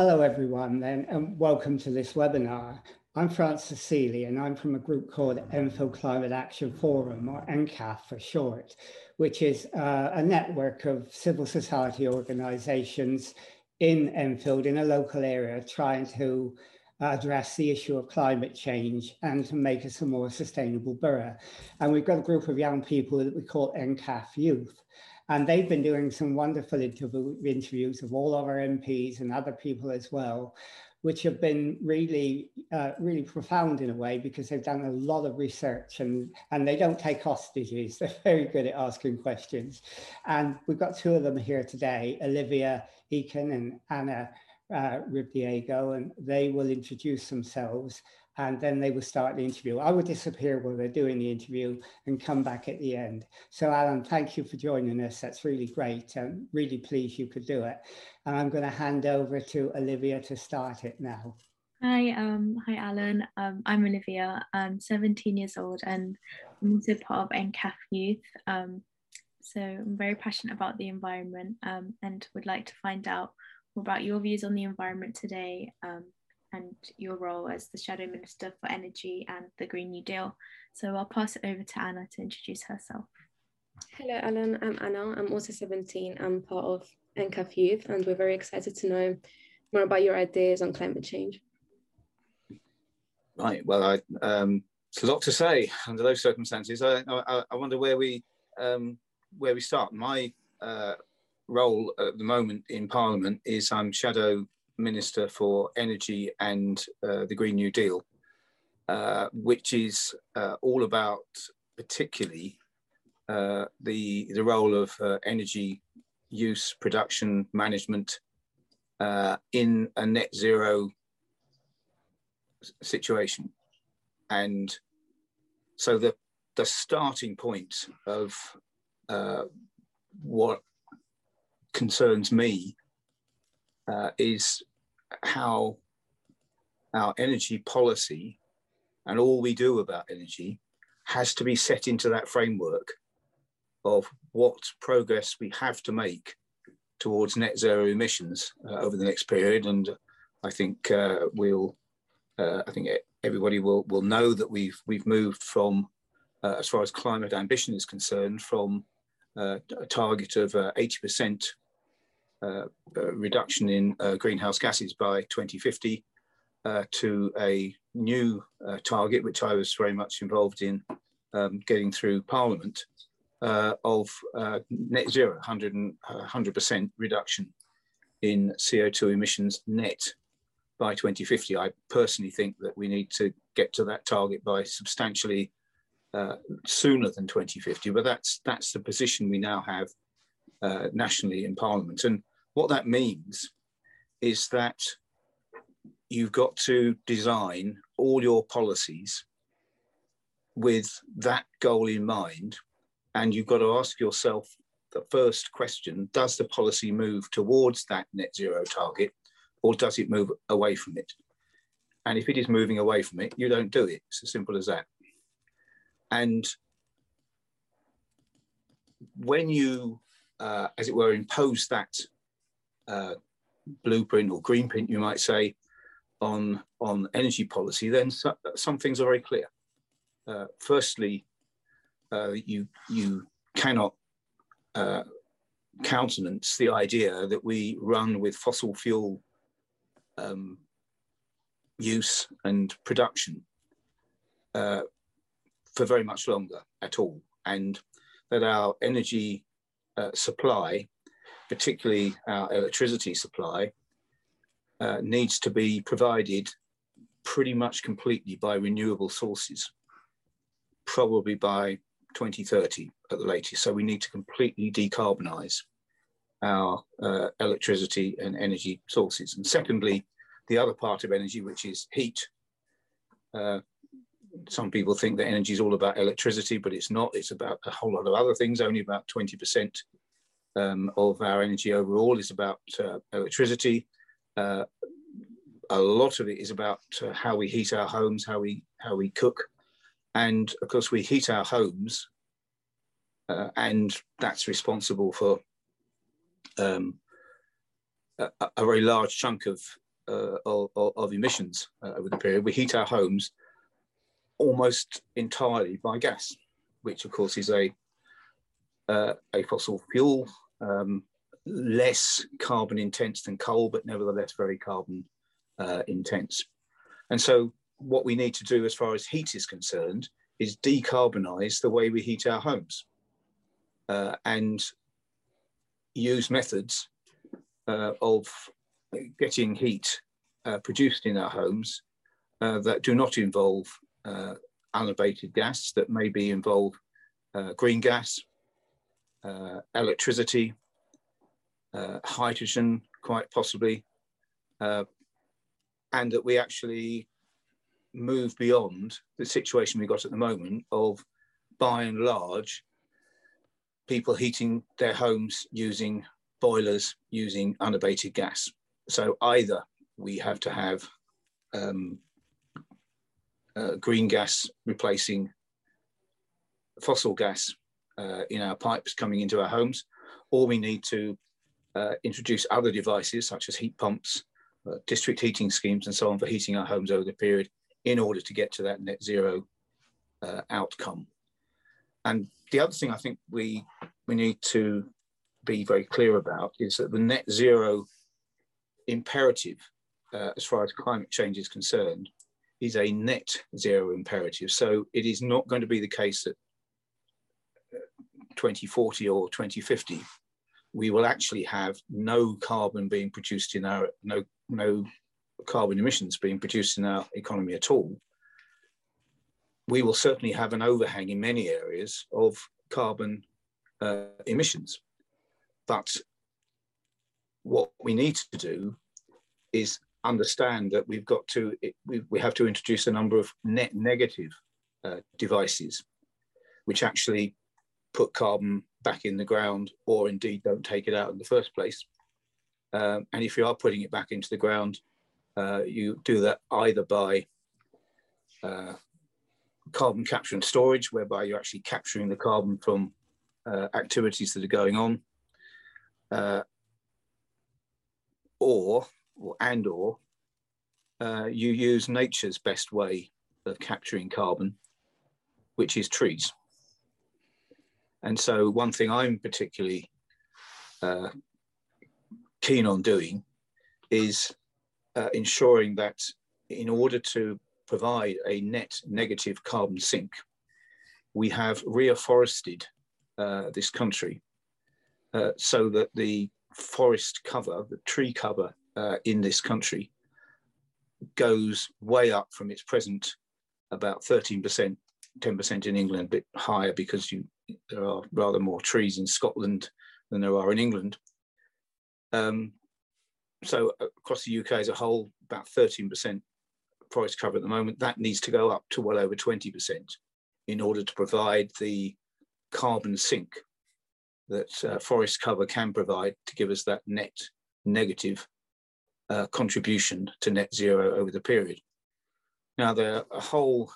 Hello everyone then, and welcome to this webinar. I'm Francis Seeley and I'm from a group called Enfield Climate Action Forum, or NCAF for short, which is a network of civil society organisations in Enfield, in a local area, trying to address the issue of climate change and to make us a more sustainable borough. And we've got a group of young people that we call NCAF Youth. And they've been doing some wonderful interviews of all of our MPs and other people as well, which have been really, really profound in a way, because they've done a lot of research and they don't take hostages. They're very good at asking questions. And we've got two of them here today, Olivia Eakin and Anna Ribdiego, and they will introduce themselves and then they will start the interview. I will disappear while they're doing the interview and come back at the end. So Alan, thank you for joining us. That's really great. I'm really pleased you could do it. And I'm going to hand over to Olivia to start it now. Hi Alan. I'm Olivia. I'm 17 years old and I'm also part of NCAF Youth. So I'm very passionate about the environment and would like to find out more about your views on the environment today, and your role as the Shadow Minister for Energy and the Green New Deal. So I'll pass it over to Anna to introduce herself. Hello Alan, I'm Anna, I'm also 17, I'm part of NCAF Youth and we're very excited to know more about your ideas on climate change. Right, well, it's a lot to say under those circumstances. I wonder where we start. My role at the moment in Parliament is I'm Shadow Minister for Energy and the Green New Deal, which is all about particularly the role of energy use, production, management in a net zero situation. And so the starting point of what concerns me is how our energy policy and all we do about energy has to be set into that framework of what progress we have to make towards net zero emissions over the next period. And I think I think everybody will know that we've moved from, as far as climate ambition is concerned, from a target of 80% reduction in greenhouse gases by 2050 to a new target, which I was very much involved in getting through Parliament, of net zero, 100% reduction in CO2 emissions net by 2050. I personally think that we need to get to that target by substantially sooner than 2050, but that's the position we now have nationally in Parliament. And what that means is that you've got to design all your policies with that goal in mind, and you've got to ask yourself the first question: does the policy move towards that net zero target, or does it move away from it? And if it is moving away from it, you don't do it. It's as simple as that. And when you as it were, impose that blueprint or greenprint, you might say, on energy policy, then some things are very clear. Firstly, you cannot countenance the idea that we run with fossil fuel use and production for very much longer at all, and that our energy supply, particularly our electricity supply, needs to be provided pretty much completely by renewable sources, probably by 2030 at the latest. So we need to completely decarbonise our electricity and energy sources. And secondly, the other part of energy, which is heat. Some people think that energy is all about electricity, but it's not. It's about a whole lot of other things. Only about 20% of our energy overall is about electricity. A lot of it is about how we heat our homes, how we cook, and of course we heat our homes, and that's responsible for a very large chunk of of emissions over the period. We heat our homes almost entirely by gas, which of course is a fossil fuel, less carbon intense than coal, but nevertheless very carbon intense. And so what we need to do as far as heat is concerned is decarbonize the way we heat our homes and use methods of getting heat produced in our homes that do not involve unabated gas, that maybe involve green gas, electricity, hydrogen, quite possibly, and that we actually move beyond the situation we've got at the moment of, by and large, people heating their homes using boilers, using unabated gas. So either we have to have green gas replacing fossil gas in our pipes coming into our homes, or we need to introduce other devices such as heat pumps, district heating schemes and so on for heating our homes over the period in order to get to that net zero outcome. And the other thing I think we need to be very clear about is that the net zero imperative, as far as climate change is concerned, is a net zero imperative. So it is not going to be the case that 2040 or 2050, we will actually have no carbon being produced in our, no carbon emissions being produced in our economy at all. We will certainly have an overhang in many areas of carbon emissions. But what we need to do is understand that we've got to, we have to introduce a number of net negative devices, which actually put carbon back in the ground or indeed don't take it out in the first place. And if you are putting it back into the ground, you do that either by carbon capture and storage, whereby you're actually capturing the carbon from activities that are going on, or you use nature's best way of capturing carbon, which is trees. And so one thing I'm particularly keen on doing is ensuring that in order to provide a net negative carbon sink, we have reforested this country so that the forest cover, the tree cover in this country goes way up from its present about 13%, 10% in England, a bit higher because there are rather more trees in Scotland than there are in England. So across the UK as a whole, about 13% forest cover at the moment. That needs to go up to well over 20% in order to provide the carbon sink that forest cover can provide to give us that net negative contribution to net zero over the period. Now, there are a whole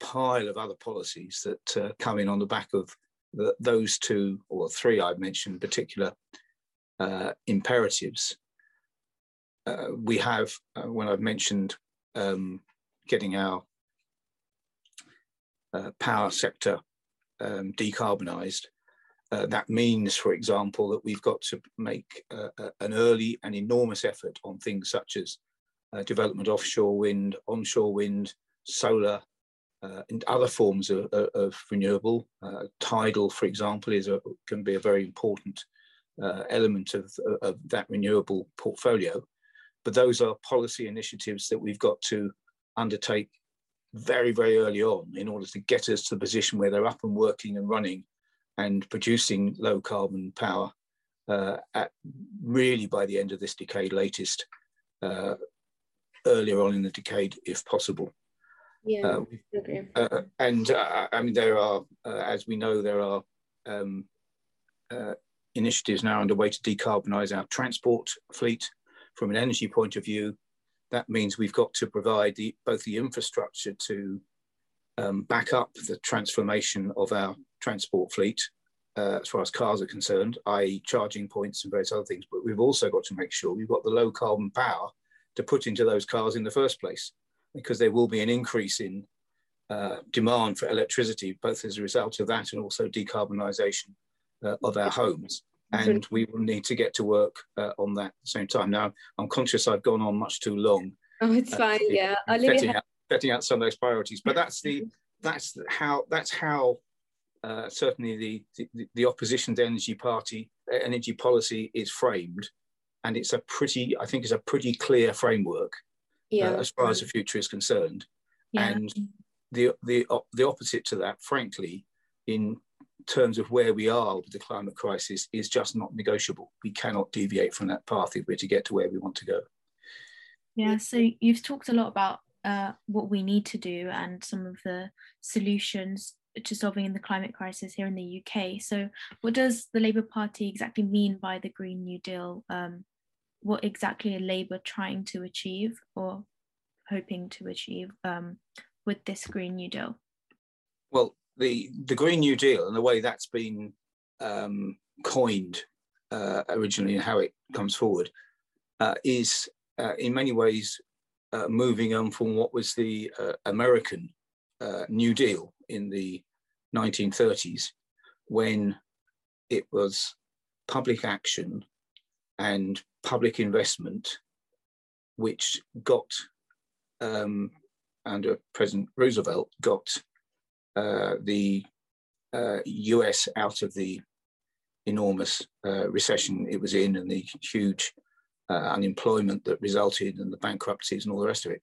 pile of other policies that come in on the back of those two or three I've mentioned, particular imperatives. We have, when I've mentioned getting our power sector decarbonised, that means, for example, that we've got to make an early and enormous effort on things such as development of offshore wind, onshore wind, solar, and other forms of renewable. Tidal, for example, can be a very important element of that renewable portfolio. But those are policy initiatives that we've got to undertake very, very early on in order to get us to the position where they're up and working and running and producing low carbon power really by the end of this decade latest, earlier on in the decade if possible. Yeah, okay. I mean, there are, as we know, there are initiatives now underway to decarbonise our transport fleet. From an energy point of view, that means we've got to provide both the infrastructure to back up the transformation of our transport fleet, as far as cars are concerned, i.e. charging points and various other things, but we've also got to make sure we've got the low carbon power to put into those cars in the first place, because there will be an increase in demand for electricity, both as a result of that and also decarbonisation of our homes. And we will need to get to work on that at the same time. Now, I'm conscious I've gone on much too long. Oh, it's fine, yeah. Setting out some of those priorities, but that's how certainly the opposition's energy policy is framed, and it's a pretty clear framework, yeah, as far as the future is concerned. Yeah. And the opposite to that, frankly, in terms of where we are with the climate crisis, is just not negotiable. We cannot deviate from that path if we're to get to where we want to go. Yeah, so you've talked a lot about what we need to do and some of the solutions to solving the climate crisis here in the UK. So what does the Labour Party exactly mean by the Green New Deal? What exactly are Labour trying to achieve or hoping to achieve with this Green New Deal? Well, the Green New Deal and the way that's been coined originally and how it comes forward is in many ways moving on from what was the American New Deal in the 1930s, when it was public action and public investment, which got, under President Roosevelt, got the US out of the enormous recession it was in, and the huge unemployment that resulted, and the bankruptcies and all the rest of it.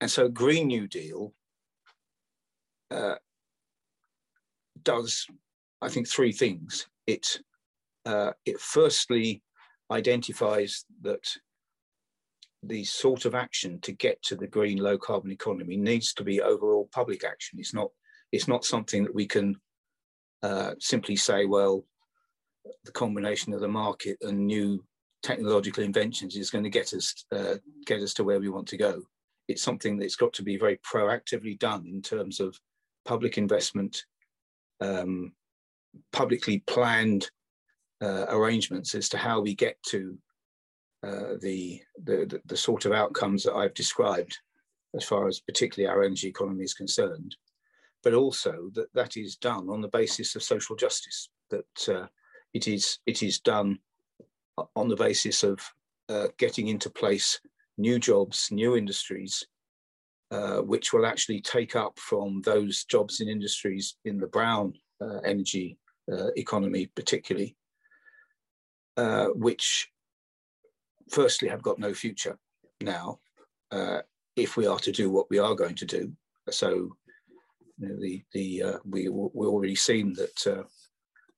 And so Green New Deal does, I think, three things. It firstly identifies that the sort of action to get to the green low carbon economy needs to be overall public action. It's not something that we can simply say, well, the combination of the market and new technological inventions is going to get us to where we want to go. It's something that's got to be very proactively done in terms of public investment, publicly planned arrangements as to how we get to the sort of outcomes that I've described, as far as particularly our energy economy is concerned, but also that is done on the basis of social justice, that it is done on the basis of getting into place new jobs, new industries, which will actually take up from those jobs and industries in the brown energy economy particularly, which firstly have got no future now, if we are to do what we are going to do. So, you know, we've already seen that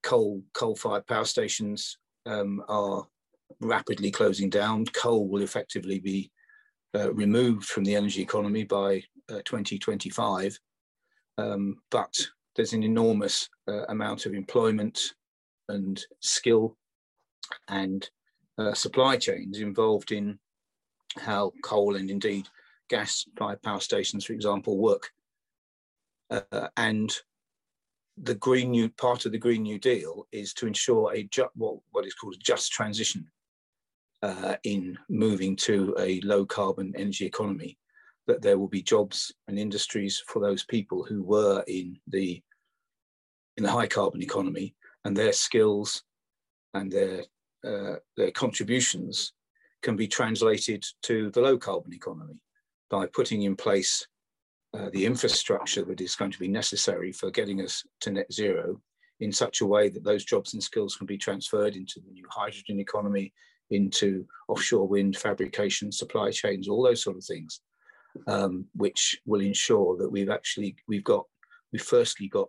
coal-fired power stations are rapidly closing down. Coal will effectively be removed from the energy economy by 2025, but there's an enormous amount of employment and skill and supply chains involved in how coal and indeed gas-fired power stations, for example, work. And the Green New part of the Green New Deal is to ensure what is called just transition in moving to a low carbon energy economy, that there will be jobs and industries for those people who were in the high carbon economy, and their skills and their contributions can be translated to the low carbon economy by putting in place the infrastructure that is going to be necessary for getting us to net zero in such a way that those jobs and skills can be transferred into the new hydrogen economy, into offshore wind, fabrication, supply chains, all those sort of things, which will ensure that we've firstly got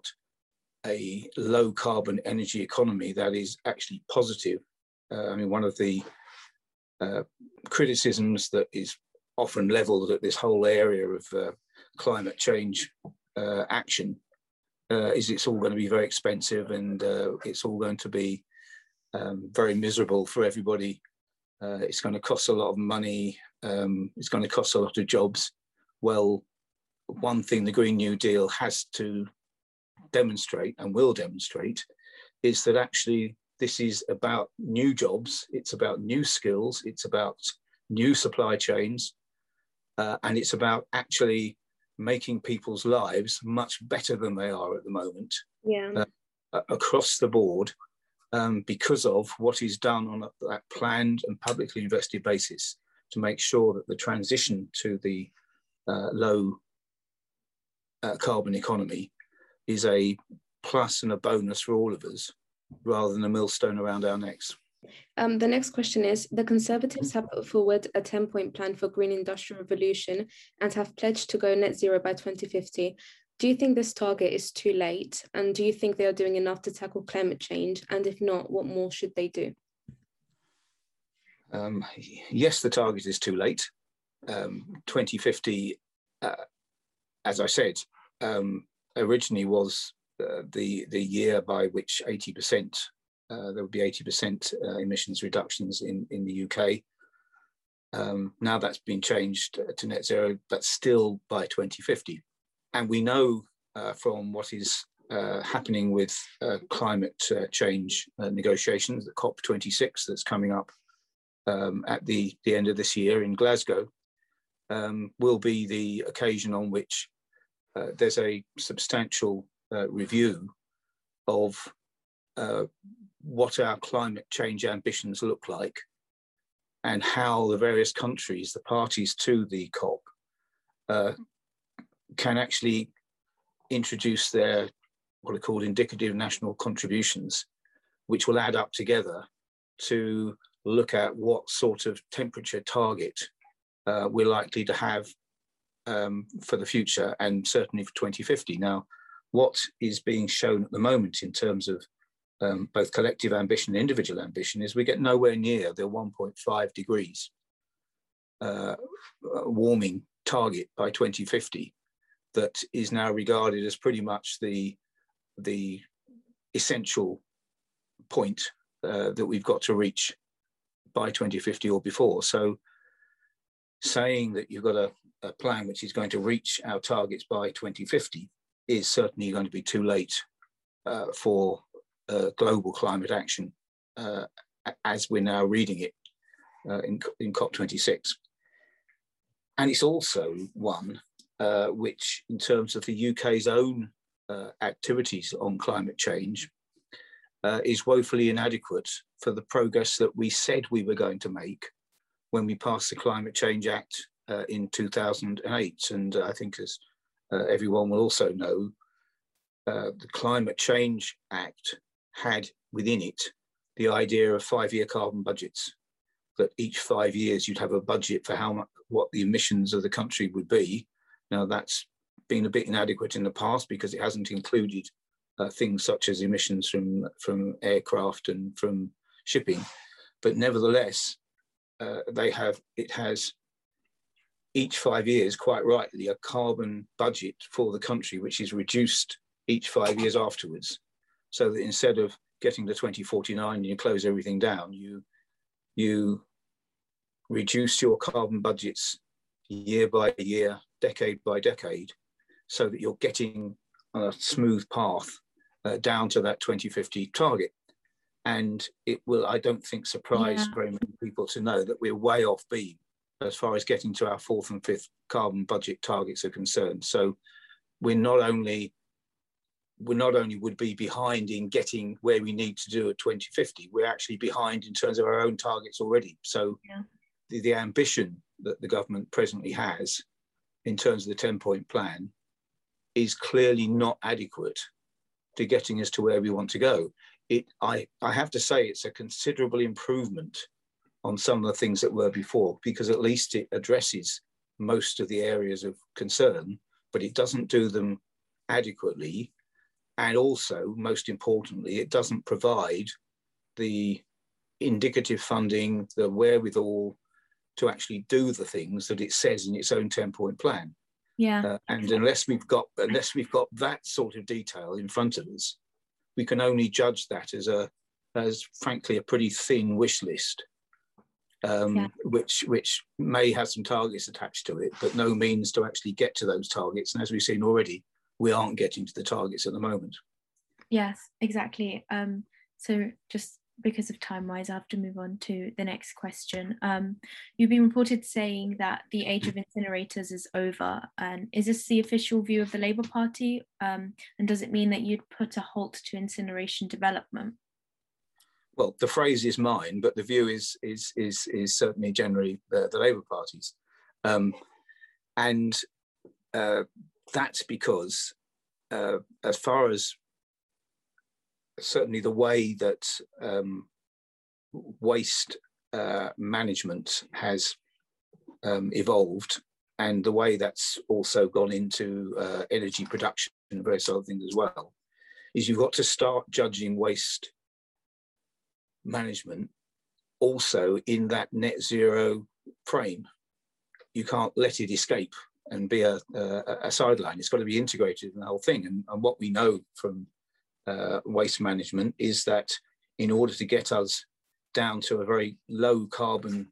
a low carbon energy economy that is actually positive. I mean, one of the criticisms that is often leveled at this whole area of climate change action is it's all going to be very expensive, and it's all going to be very miserable for everybody. It's going to cost a lot of money. It's going to cost a lot of jobs. Well, one thing the Green New Deal has to demonstrate and will demonstrate is that actually this is about new jobs. It's about new skills. It's about new supply chains, and it's about actually making people's lives much better than they are at the moment, across the board, because of what is done on that planned and publicly invested basis to make sure that the transition to the low carbon economy is a plus and a bonus for all of us, rather than a millstone around our necks. The next question is, the Conservatives have put forward a 10-point plan for green industrial revolution and have pledged to go net zero by 2050. Do you think this target is too late? And do you think they are doing enough to tackle climate change? And if not, what more should they do? Yes, the target is too late. 2050, as I said, originally was the year by which 80%, there would be 80% emissions reductions in the UK. Now that's been changed to net zero, but still by 2050. And we know from what is happening with climate change negotiations, the COP26 that's coming up at the end of this year in Glasgow, will be the occasion on which there's a substantial review of what our climate change ambitions look like and how the various countries, the parties to the COP, can actually introduce their what are called indicative national contributions, which will add up together to look at what sort of temperature target we're likely to have for the future, and certainly for 2050. Now, what is being shown at the moment in terms of both collective ambition and individual ambition is we get nowhere near the 1.5 degrees warming target by 2050 that is now regarded as pretty much the essential point that we've got to reach by 2050 or before. So saying that you've got a plan which is going to reach our targets by 2050 is certainly going to be too late for global climate action as we're now reading it in COP26. And it's also one which, in terms of the UK's own activities on climate change, is woefully inadequate for the progress that we said we were going to make when we passed the Climate Change Act in 2008. And I think, as everyone will also know, the Climate Change Act had within it the idea of 5-year carbon budgets, that each 5 years you'd have a budget for how much, what the emissions of the country would be. Now, that's been a bit inadequate in the past because it hasn't included things such as emissions from aircraft and from shipping, but nevertheless, it has each 5 years, quite rightly, a carbon budget for the country, which is reduced each 5 years afterwards, so that instead of getting to 2049 and you close everything down, you reduce your carbon budgets year by year, decade by decade, so that you're getting on a smooth path down to that 2050 target. And it will, I don't think, surprise very many people to know that we're way off beam as far as getting to our 4th and 5th carbon budget targets are concerned. So we not only would be behind in getting where we need to do at 2050, we're actually behind in terms of our own targets already. So the ambition that the government presently has in terms of the 10-point plan is clearly not adequate to getting us to where we want to go. I have to say, it's a considerable improvement on some of the things that were before, because at least it addresses most of the areas of concern, but it doesn't do them adequately. And also, most importantly, it doesn't provide the indicative funding, the wherewithal to actually do the things that it says in its own 10-point plan. And unless we've got that sort of detail in front of us, we can only judge that as frankly a pretty thin wish list, which may have some targets attached to it, but no means to actually get to those targets. And as we've seen already, we aren't getting to the targets at the moment. Yes, exactly. So just because of time-wise, I have to move on to the next question. You've been reported saying that the age of incinerators is over. Is this the official view of the Labour Party? And does it mean that you'd put a halt to incineration development? Well, the phrase is mine, but the view is certainly generally the Labour Party's. That's because as far as certainly the way that waste management has evolved, and the way that's also gone into energy production and various other things as well, is you've got to start judging waste management also in that net zero frame. You can't let it escape and be a sideline. It's got to be integrated in the whole thing. And what we know from waste management is that in order to get us down to a very low carbon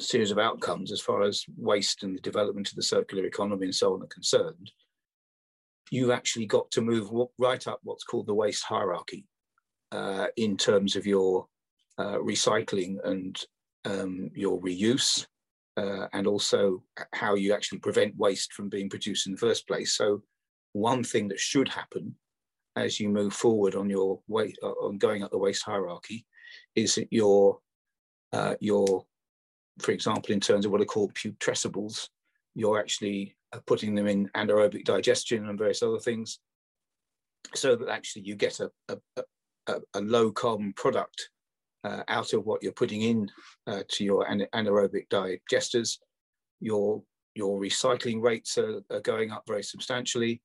series of outcomes as far as waste and the development of the circular economy and so on are concerned, you've actually got to move right up what's called the waste hierarchy in terms of your recycling and your reuse, and also how you actually prevent waste from being produced in the first place. So one thing that should happen as you move forward on your way, on going up the waste hierarchy, is that your, for example, in terms of what are called putrescibles, you're actually putting them in anaerobic digestion and various other things, so that actually you get a low carbon product out of what you're putting in to your anaerobic digesters. Your recycling rates are going up very substantially.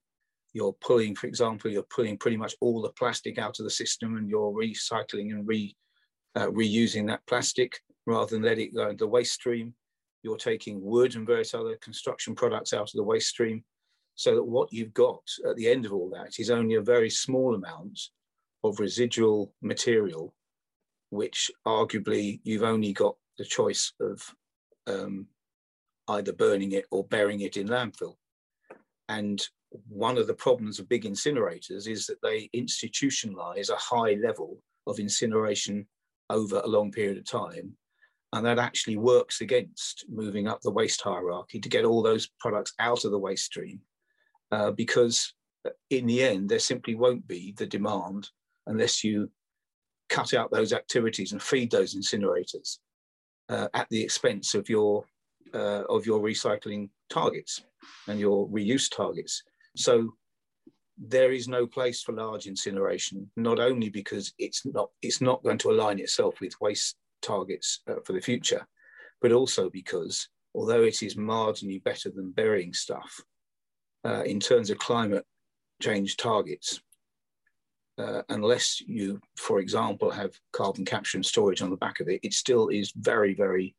You're pulling, for example, you're pulling pretty much all the plastic out of the system, and you're recycling and reusing that plastic rather than let it go into the waste stream. You're taking wood and various other construction products out of the waste stream, so that what you've got at the end of all that is only a very small amount of residual material, which arguably you've only got the choice of either burning it or burying it in landfill. And one of the problems of big incinerators is that they institutionalize a high level of incineration over a long period of time. And that actually works against moving up the waste hierarchy to get all those products out of the waste stream, because in the end, there simply won't be the demand unless you cut out those activities and feed those incinerators at the expense of your recycling targets and your reuse targets. So there is no place for large incineration, not only because it's not going to align itself with waste targets for the future, but also because, although it is marginally better than burying stuff, in terms of climate change targets, unless you, for example, have carbon capture and storage on the back of it, it still is very, very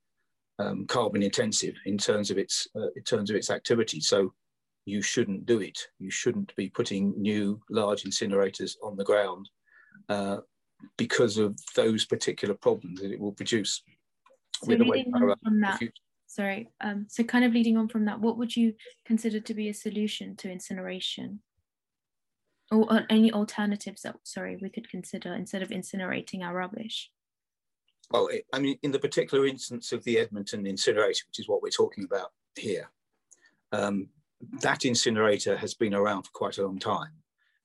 carbon intensive in terms of its activity. So you shouldn't do it. You shouldn't be putting new large incinerators on the ground because of those particular problems that it will produce. So leading on from that, sorry, so kind of leading on from that, what would you consider to be a solution to incineration? Or any alternatives that, sorry, we could consider instead of incinerating our rubbish? Well, I mean, in the particular instance of the Edmonton incinerator, which is what we're talking about here, that incinerator has been around for quite a long time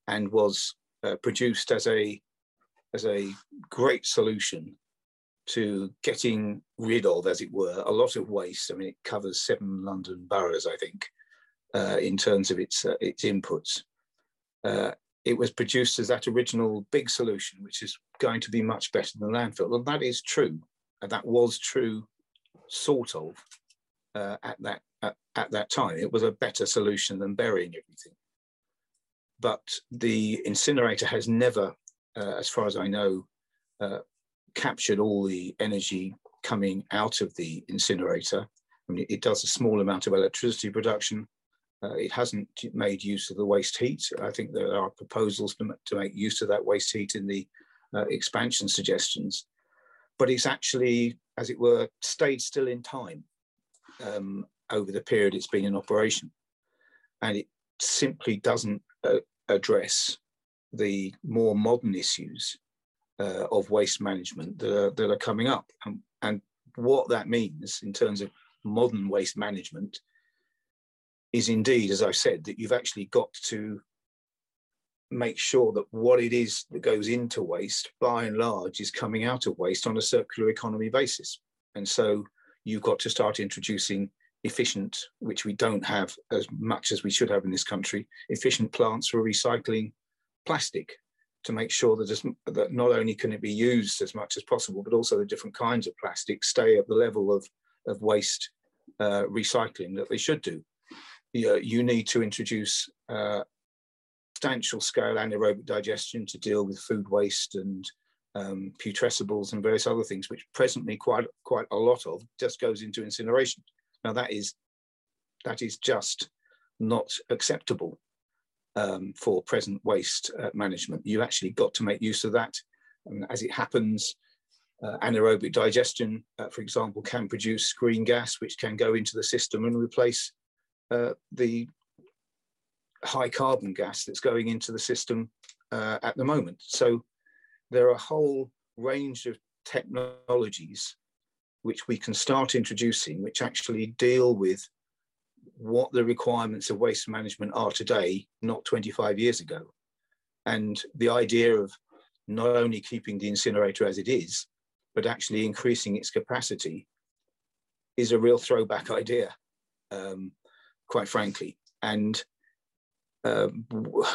and was produced as a great solution to getting rid of, as it were, a lot of waste. I mean, it covers 7 London boroughs, I think, in terms of its inputs. It was produced as that original big solution, which is going to be much better than landfill. And that is true. And that was true, sort of, at that time. It was a better solution than burying everything. But the incinerator has never, as far as I know, captured all the energy coming out of the incinerator. I mean, it does a small amount of electricity production. It hasn't made use of the waste heat. I think there are proposals to make use of that waste heat in the expansion suggestions, but it's actually, as it were, stayed still in time over the period it's been in operation. And it simply doesn't address the more modern issues of waste management that are coming up, and what that means in terms of modern waste management is indeed, as I've said, that you've actually got to make sure that what it is that goes into waste by and large is coming out of waste on a circular economy basis. And so you've got to start introducing efficient, which we don't have as much as we should have in this country, efficient plants for recycling plastic, to make sure that not only can it be used as much as possible, but also the different kinds of plastic stay at the level of waste recycling that they should do. You need to introduce substantial scale anaerobic digestion to deal with food waste and putrescibles and various other things, which presently quite a lot of just goes into incineration. Now that is just not acceptable for present waste management. You actually got to make use of that, and as it happens, anaerobic digestion, for example, can produce green gas, which can go into the system and replace the high carbon gas that's going into the system at the moment. So there are a whole range of technologies which we can start introducing, which actually deal with what the requirements of waste management are today, not 25 years ago. And the idea of not only keeping the incinerator as it is, but actually increasing its capacity is a real throwback idea, quite frankly. And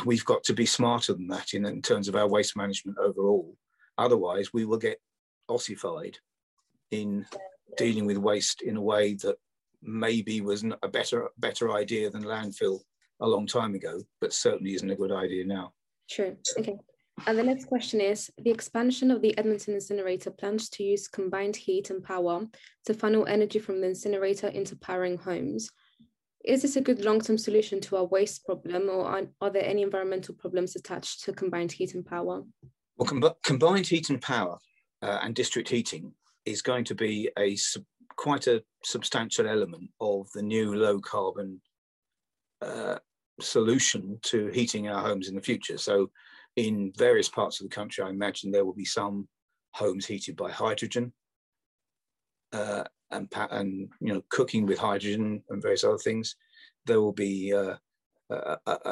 we've got to be smarter than that in terms of our waste management overall. Otherwise, we will get ossified in dealing with waste in a way that maybe was a better idea than landfill a long time ago, but certainly isn't a good idea now. Sure. Okay. And the next question is, the expansion of the Edmonton incinerator plans to use combined heat and power to funnel energy from the incinerator into powering homes. Is this a good long-term solution to our waste problem, or are there any environmental problems attached to combined heat and power? Well, combined heat and power and district heating is going to be quite a substantial element of the new low-carbon solution to heating our homes in the future. So in various parts of the country, I imagine there will be some homes heated by hydrogen and you know, cooking with hydrogen and various other things. There will be a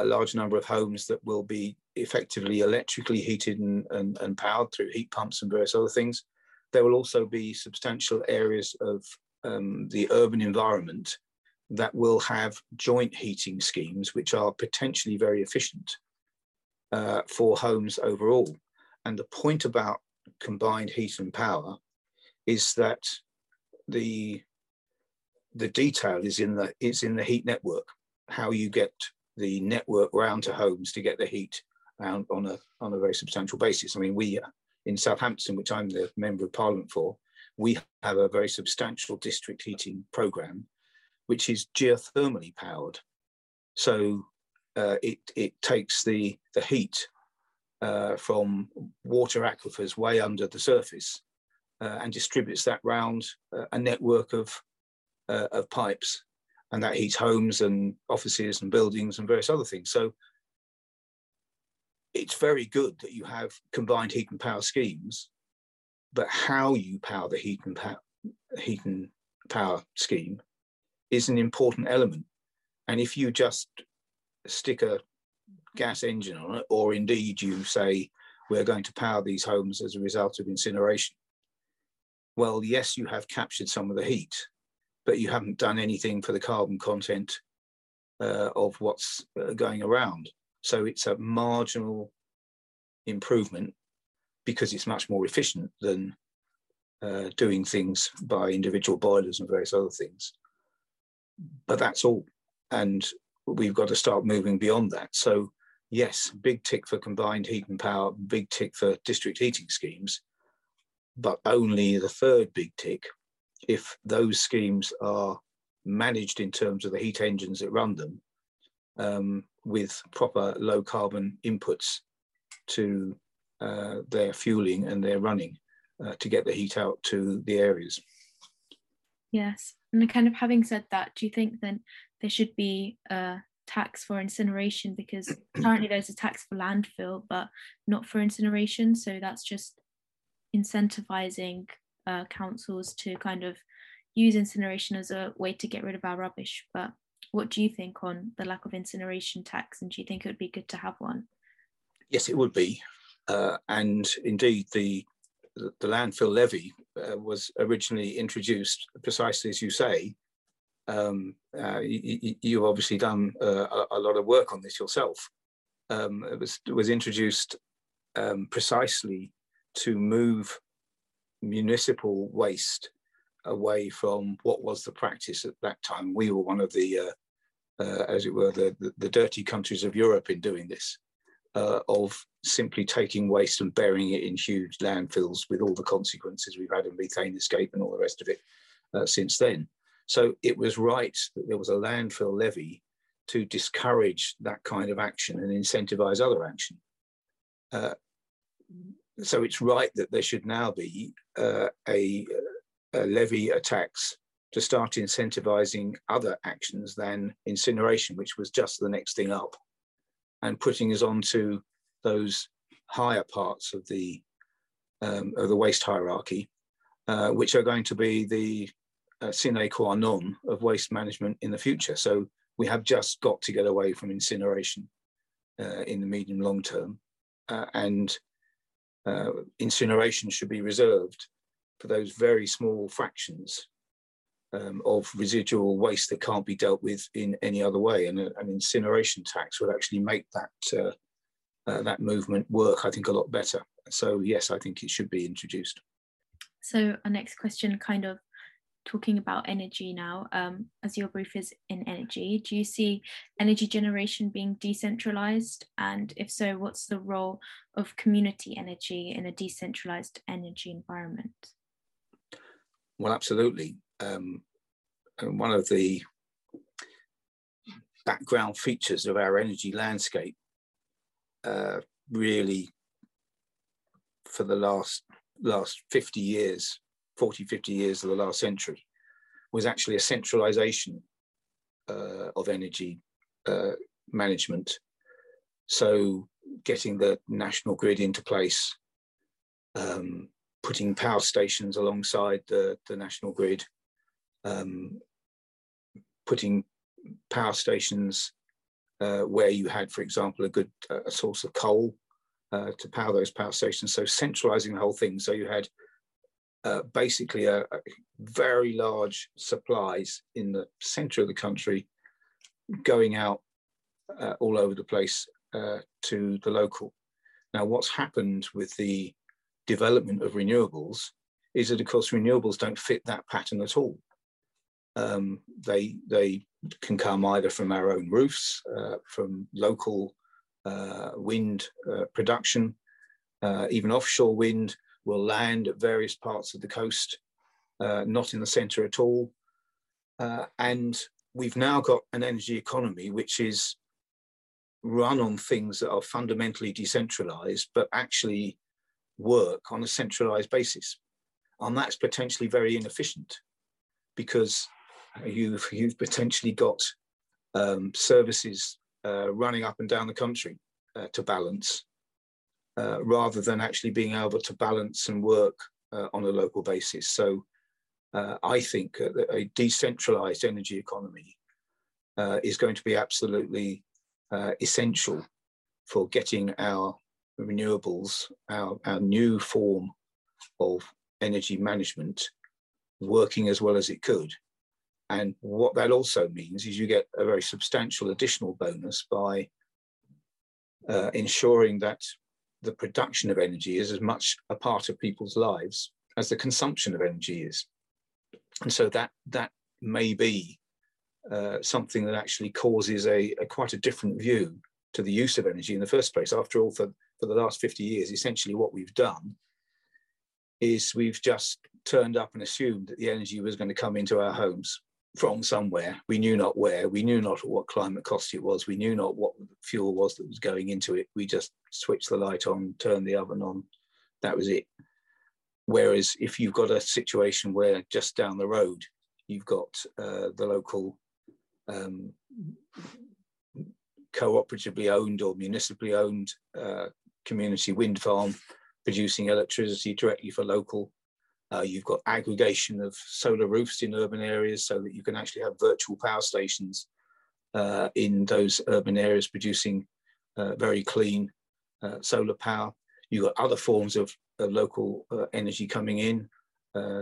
large number of homes that will be effectively electrically heated and powered through heat pumps and various other things. There will also be substantial areas of the urban environment that will have joint heating schemes, which are potentially very efficient for homes overall. And the point about combined heat and power is that the detail is in the heat network, how you get the network round to homes to get the heat round on a very substantial basis. I mean, we in Southampton, which I'm the Member of Parliament for, we have a very substantial district heating programme, which is geothermally powered. So it takes the heat from water aquifers way under the surface and distributes that round a network of pipes, and that heats homes and offices and buildings and various other things. So it's very good that you have combined heat and power schemes, but how you power the heat and power scheme is an important element. And if you just stick a gas engine on it, or indeed you say, we're going to power these homes as a result of incineration, well, yes, you have captured some of the heat, but you haven't done anything for the carbon content of what's going around. So it's a marginal improvement because it's much more efficient than doing things by individual boilers and various other things. But that's all. And we've got to start moving beyond that. So yes, big tick for combined heat and power, big tick for district heating schemes, but only the third big tick if those schemes are managed in terms of the heat engines that run them, with proper low carbon inputs to their fueling and their running to get the heat out to the areas. Yes, and kind of having said that, do you think then there should be a tax for incineration? Because currently there's a tax for landfill, but not for incineration. So that's just incentivizing councils to kind of use incineration as a way to get rid of our rubbish. But what do you think on the lack of incineration tax, and do you think it would be good to have one? Yes, it would be. And indeed, the landfill levy was originally introduced precisely as you say. You've obviously done a lot of work on this yourself. It was introduced precisely to move municipal waste away from what was the practice at that time. We were one of the, as it were, the dirty countries of Europe in doing this, of simply taking waste and burying it in huge landfills with all the consequences we've had in methane escape and all the rest of it since then. So it was right that there was a landfill levy to discourage that kind of action and incentivize other action. So it's right that there should now be a levy, a tax, to start incentivizing other actions than incineration, which was just the next thing up, and putting us onto those higher parts of the waste hierarchy, which are going to be the sine qua non of waste management in the future. So we have just got to get away from incineration in the medium long term, and incineration should be reserved for those very small fractions of residual waste that can't be dealt with in any other way. And an incineration tax would actually make that that movement work, I think, a lot better. So yes, I think it should be introduced. So our next question, kind of talking about energy now, as your brief is in energy, do you see energy generation being decentralized? And if so, what's the role of community energy in a decentralized energy environment? Well, absolutely. And one of the background features of our energy landscape, really for the last 50 years, 40, 50 years of the last century, was actually a centralization of energy management. So getting the national grid into place, putting power stations alongside the national grid, putting power stations where you had, for example, a source of coal to power those power stations. So centralizing the whole thing. So you had basically a very large supplies in the centre of the country going out all over the place to the local. Now, what's happened with the development of renewables is that, of course, renewables don't fit that pattern at all. They can come either from our own roofs, from local wind production, even offshore wind will land at various parts of the coast, not in the centre at all. And we've now got an energy economy which is run on things that are fundamentally decentralised, but actually work on a centralised basis. And that's potentially very inefficient, because you've potentially got services running up and down the country to balance, rather than actually being able to balance and work on a local basis. So I think a decentralized energy economy is going to be absolutely essential for getting our renewables, our new form of energy management, working as well as it could. And what that also means is you get a very substantial additional bonus by ensuring that the production of energy is as much a part of people's lives as the consumption of energy is. And so that may be something that actually causes a quite a different view to the use of energy in the first place. After all, for the last 50 years, essentially what we've done is we've just turned up and assumed that the energy was going to come into our homes from somewhere. We knew not where, we knew not what climate cost it was, we knew not what the fuel was that was going into it. We just switched the light on, turned the oven on, that was it. Whereas if you've got a situation where just down the road, you've got the local cooperatively owned or municipally owned community wind farm producing electricity directly for local. You've got aggregation of solar roofs in urban areas so that you can actually have virtual power stations in those urban areas producing very clean solar power. You've got other forms of local energy coming in,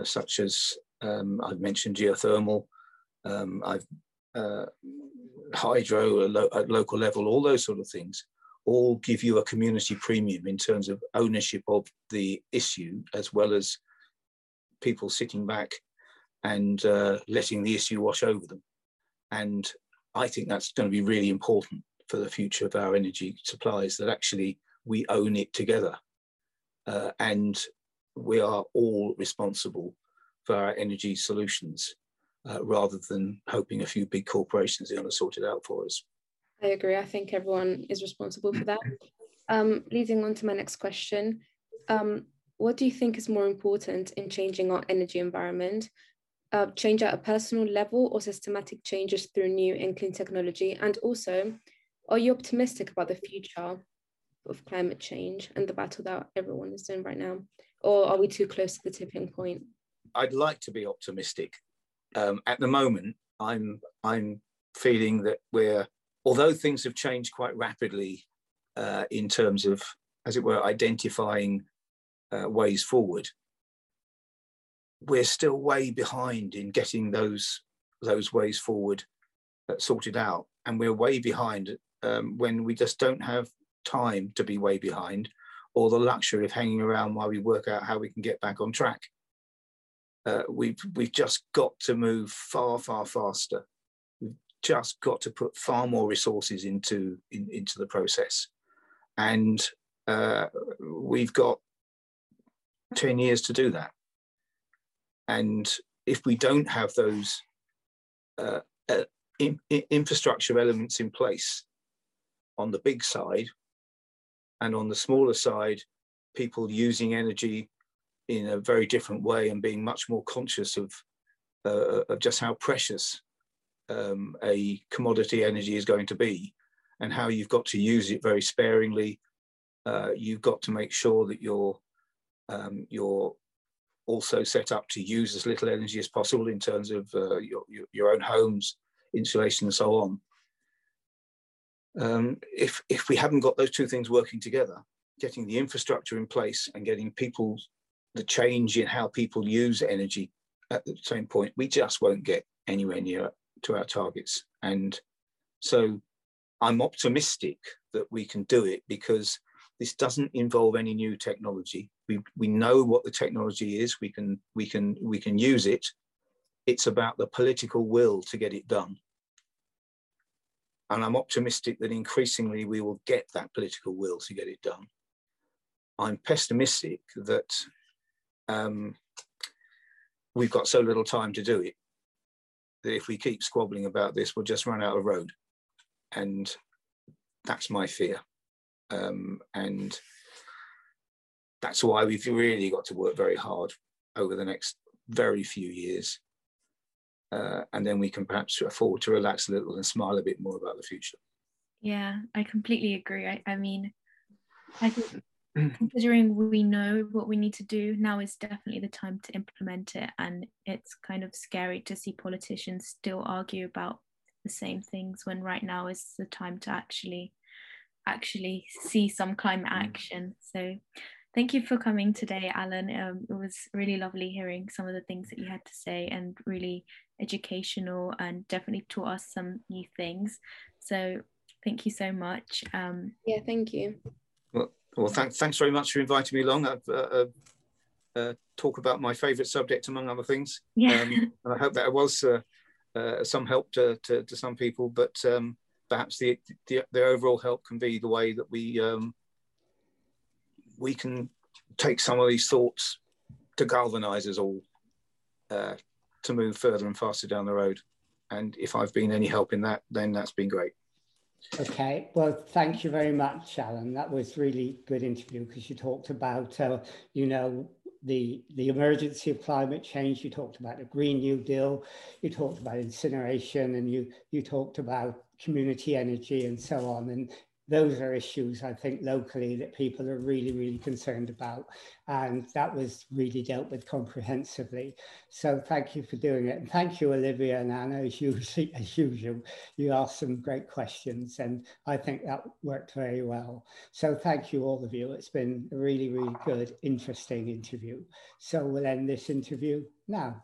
such as I've mentioned geothermal, hydro at local level, all those sort of things, all give you a community premium in terms of ownership of the issue, as well as people sitting back and letting the issue wash over them. And I think that's going to be really important for the future of our energy supplies, that actually we own it together, and we are all responsible for our energy solutions, rather than hoping a few big corporations are going to sort it out for us. I agree. I think everyone is responsible for that. Leading on to my next question, what do you think is more important in changing our energy environment? Change at a personal level or systematic changes through new and clean technology? And also, are you optimistic about the future of climate change and the battle that everyone is doing right now? Or are we too close to the tipping point? I'd like to be optimistic. At the moment, I'm feeling that we're, although things have changed quite rapidly in terms of, as it were, identifying ways forward, we're still way behind in getting those ways forward sorted out, and we're way behind when we just don't have time to be way behind, or the luxury of hanging around while we work out how we can get back on track. We've just got to move far, far faster. We've just got to put far more resources into the process, and we've got 10 years to do that. And if we don't have those infrastructure elements in place on the big side, and on the smaller side, people using energy in a very different way and being much more conscious of just how precious a commodity energy is going to be, and how you've got to use it very sparingly. You've got to make sure that you're also set up to use as little energy as possible in terms of your own homes, insulation and so on. If we haven't got those two things working together, getting the infrastructure in place and getting people, the change in how people use energy at the same point, we just won't get anywhere near to our targets. And so I'm optimistic that we can do it, because this doesn't involve any new technology. We know what the technology is. We can use it. It's about the political will to get it done. And I'm optimistic that increasingly we will get that political will to get it done. I'm pessimistic that we've got so little time to do it, that if we keep squabbling about this, we'll just run out of road. And that's my fear. And that's why we've really got to work very hard over the next very few years. And then we can perhaps afford to relax a little and smile a bit more about the future. Yeah, I completely agree. I mean, I think considering we know what we need to do, now is definitely the time to implement it. And it's kind of scary to see politicians still argue about the same things when right now is the time to actually see some climate action. So thank you for coming today, Alan. It was really lovely hearing some of the things that you had to say, and really educational, and definitely taught us some new things. So thank you so much. Yeah, thank you. Well thanks very much for inviting me along. I've talk about my favorite subject, among other things. Yeah. And I hope that I was some help to some people, but perhaps the overall help can be the way that we can take some of these thoughts to galvanise us all to move further and faster down the road. And if I've been any help in that, then that's been great. Okay, well, thank you very much, Alan. That was really good interview, because you talked about, you know, the emergency of climate change, you talked about the Green New Deal, you talked about incineration, and you talked about community energy and so on. And those are issues, I think, locally that people are really, really concerned about. And that was really dealt with comprehensively. So thank you for doing it. And thank you, Olivia and Anna, as usual. You asked some great questions, and I think that worked very well. So thank you, all of you. It's been a really, really good, interesting interview. So we'll end this interview now.